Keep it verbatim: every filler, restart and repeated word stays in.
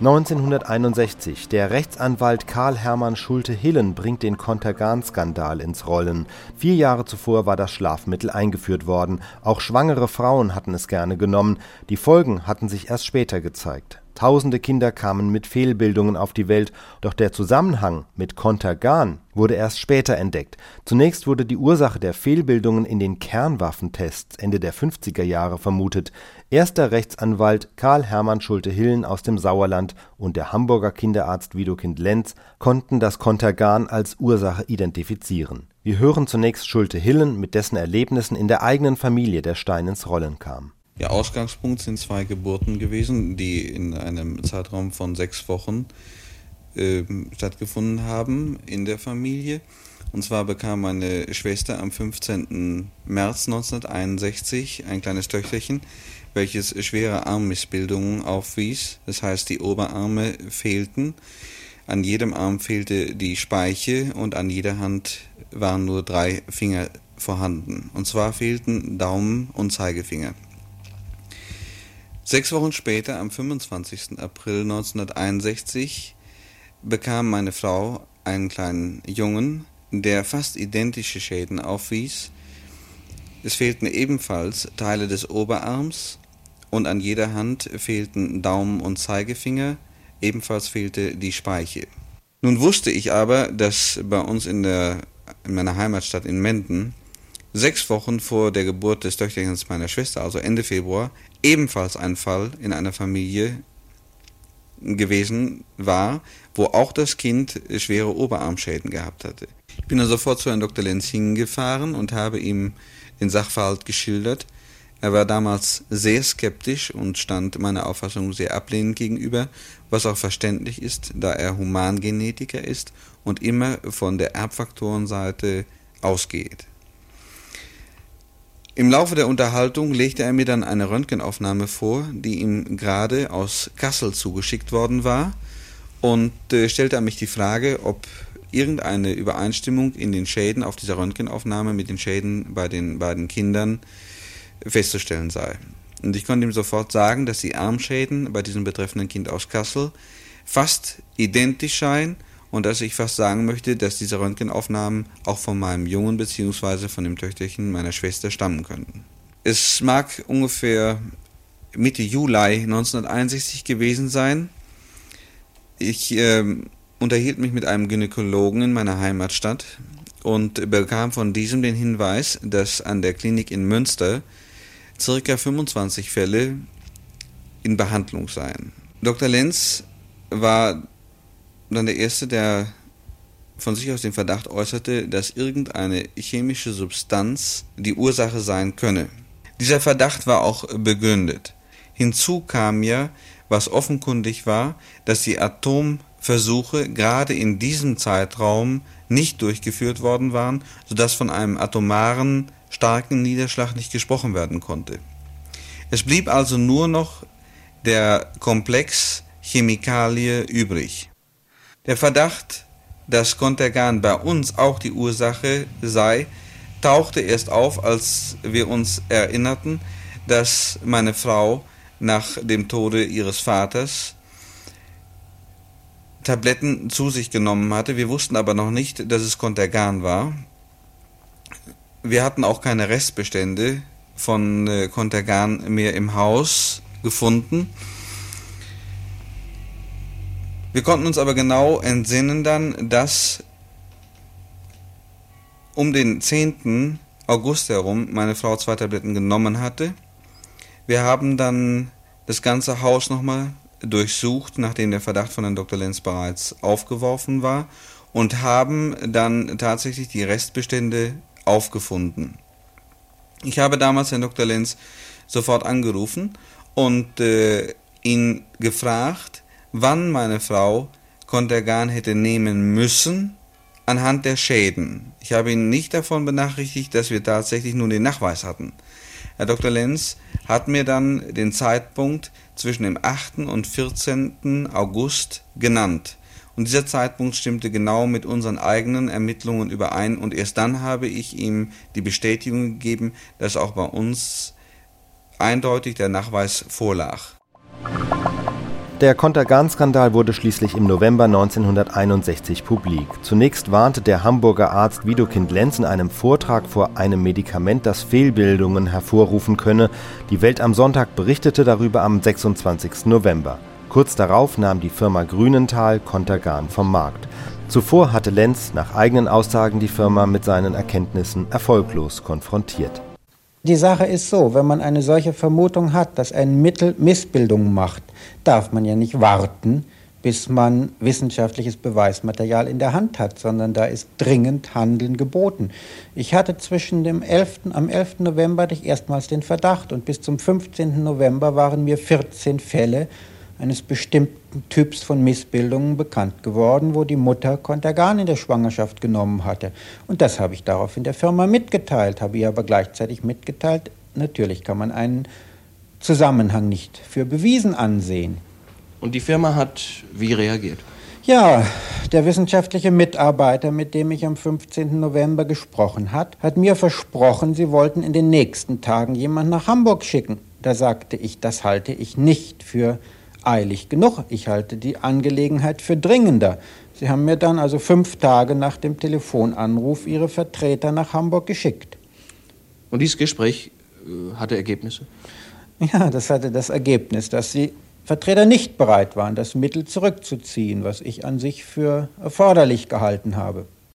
neunzehnhunderteinundsechzig. Der Rechtsanwalt Karl Hermann Schulte-Hillen bringt den Contergan-Skandal ins Rollen. Vier Jahre zuvor war das Schlafmittel eingeführt worden. Auch schwangere Frauen hatten es gerne genommen. Die Folgen hatten sich erst später gezeigt. Tausende Kinder kamen mit Fehlbildungen auf die Welt, doch der Zusammenhang mit Contergan wurde erst später entdeckt. Zunächst wurde die Ursache der Fehlbildungen in den Kernwaffentests Ende der fünfziger Jahre vermutet. Erster Rechtsanwalt Karl Hermann Schulte-Hillen aus dem Sauerland und der Hamburger Kinderarzt Widukind Lenz konnten das Contergan als Ursache identifizieren. Wir hören zunächst Schulte-Hillen, mit dessen Erlebnissen in der eigenen Familie der Stein ins Rollen kam. Ja, Ausgangspunkt sind zwei Geburten gewesen, die in einem Zeitraum von sechs Wochen äh, stattgefunden haben in der Familie. Und zwar bekam meine Schwester am fünfzehnten März neunzehnhunderteinundsechzig ein kleines Töchterchen, welches schwere Armmissbildungen aufwies. Das heißt, die Oberarme fehlten, an jedem Arm fehlte die Speiche und an jeder Hand waren nur drei Finger vorhanden. Und zwar fehlten Daumen und Zeigefinger. Sechs Wochen später, am fünfundzwanzigsten April neunzehnhunderteinundsechzig, bekam meine Frau einen kleinen Jungen, der fast identische Schäden aufwies. Es fehlten ebenfalls Teile des Oberarms und an jeder Hand fehlten Daumen und Zeigefinger, ebenfalls fehlte die Speiche. Nun wusste ich aber, dass bei uns in, der, in meiner Heimatstadt in Menden sechs Wochen vor der Geburt des Töchterchens meiner Schwester, also Ende Februar, ebenfalls ein Fall in einer Familie gewesen war, wo auch das Kind schwere Oberarmschäden gehabt hatte. Ich bin dann sofort zu Herrn Doktor Lenz hingefahren und habe ihm den Sachverhalt geschildert. Er war damals sehr skeptisch und stand meiner Auffassung sehr ablehnend gegenüber, was auch verständlich ist, da er Humangenetiker ist und immer von der Erbfaktorenseite ausgeht. Im Laufe der Unterhaltung legte er mir dann eine Röntgenaufnahme vor, die ihm gerade aus Kassel zugeschickt worden war, und äh, stellte an mich die Frage, ob irgendeine Übereinstimmung in den Schäden auf dieser Röntgenaufnahme mit den Schäden bei den beiden Kindern festzustellen sei. Und ich konnte ihm sofort sagen, dass die Armschäden bei diesem betreffenden Kind aus Kassel fast identisch seien und dass ich fast sagen möchte, dass diese Röntgenaufnahmen auch von meinem Jungen bzw. von dem Töchterchen meiner Schwester stammen könnten. Es mag ungefähr Mitte Juli neunzehnhunderteinundsechzig gewesen sein. Ich äh, unterhielt mich mit einem Gynäkologen in meiner Heimatstadt und bekam von diesem den Hinweis, dass an der Klinik in Münster ca. fünfundzwanzig Fälle in Behandlung seien. Doktor Lenz war dann der Erste, der von sich aus den Verdacht äußerte, dass irgendeine chemische Substanz die Ursache sein könne. Dieser Verdacht war auch begründet. Hinzu kam ja, was offenkundig war, dass die Atomversuche gerade in diesem Zeitraum nicht durchgeführt worden waren, sodass von einem atomaren, starken Niederschlag nicht gesprochen werden konnte. Es blieb also nur noch der Komplex Chemikalie übrig. Der Verdacht, dass Contergan bei uns auch die Ursache sei, tauchte erst auf, als wir uns erinnerten, dass meine Frau nach dem Tode ihres Vaters Tabletten zu sich genommen hatte. Wir wussten aber noch nicht, dass es Contergan war. Wir hatten auch keine Restbestände von Contergan mehr im Haus gefunden. Wir konnten uns aber genau entsinnen dann, dass um den zehnten August herum meine Frau zwei Tabletten genommen hatte. Wir haben dann das ganze Haus nochmal durchsucht, nachdem der Verdacht von Herrn Doktor Lenz bereits aufgeworfen war, und haben dann tatsächlich die Restbestände aufgefunden. Ich habe damals Herrn Doktor Lenz sofort angerufen und äh, ihn gefragt, wann meine Frau Contergan hätte nehmen müssen anhand der Schäden. Ich habe ihn nicht davon benachrichtigt, dass wir tatsächlich nun den Nachweis hatten. Herr Doktor Lenz hat mir dann den Zeitpunkt zwischen dem achten und vierzehnten August genannt. Und dieser Zeitpunkt stimmte genau mit unseren eigenen Ermittlungen überein. Und erst dann habe ich ihm die Bestätigung gegeben, dass auch bei uns eindeutig der Nachweis vorlag. Der Contergan-Skandal wurde schließlich im November neunzehnhunderteinundsechzig publik. Zunächst warnte der Hamburger Arzt Widukind Lenz in einem Vortrag vor einem Medikament, das Fehlbildungen hervorrufen könne. Die Welt am Sonntag berichtete darüber am sechsundzwanzigsten November. Kurz darauf nahm die Firma Grünenthal Contergan vom Markt. Zuvor hatte Lenz nach eigenen Aussagen die Firma mit seinen Erkenntnissen erfolglos konfrontiert. Die Sache ist so, wenn man eine solche Vermutung hat, dass ein Mittel Missbildungen macht, darf man ja nicht warten, bis man wissenschaftliches Beweismaterial in der Hand hat, sondern da ist dringend Handeln geboten. Ich hatte zwischen dem elften am elften November hatte ich erstmals den Verdacht und bis zum fünfzehnten November waren mir vierzehn Fälle eines bestimmten Typs von Missbildungen bekannt geworden, wo die Mutter Contergan in der Schwangerschaft genommen hatte. Und das habe ich daraufhin der Firma mitgeteilt, habe ihr aber gleichzeitig mitgeteilt, natürlich kann man einen Zusammenhang nicht für bewiesen ansehen. Und die Firma hat wie reagiert? Ja, der wissenschaftliche Mitarbeiter, mit dem ich am fünfzehnten November gesprochen hat, hat mir versprochen, sie wollten in den nächsten Tagen jemanden nach Hamburg schicken. Da sagte ich, das halte ich nicht für eilig genug. Ich halte die Angelegenheit für dringender. Sie haben mir dann also fünf Tage nach dem Telefonanruf ihre Vertreter nach Hamburg geschickt. Und dieses Gespräch hatte Ergebnisse? Ja, das hatte das Ergebnis, dass die Vertreter nicht bereit waren, das Mittel zurückzuziehen, was ich an sich für erforderlich gehalten habe.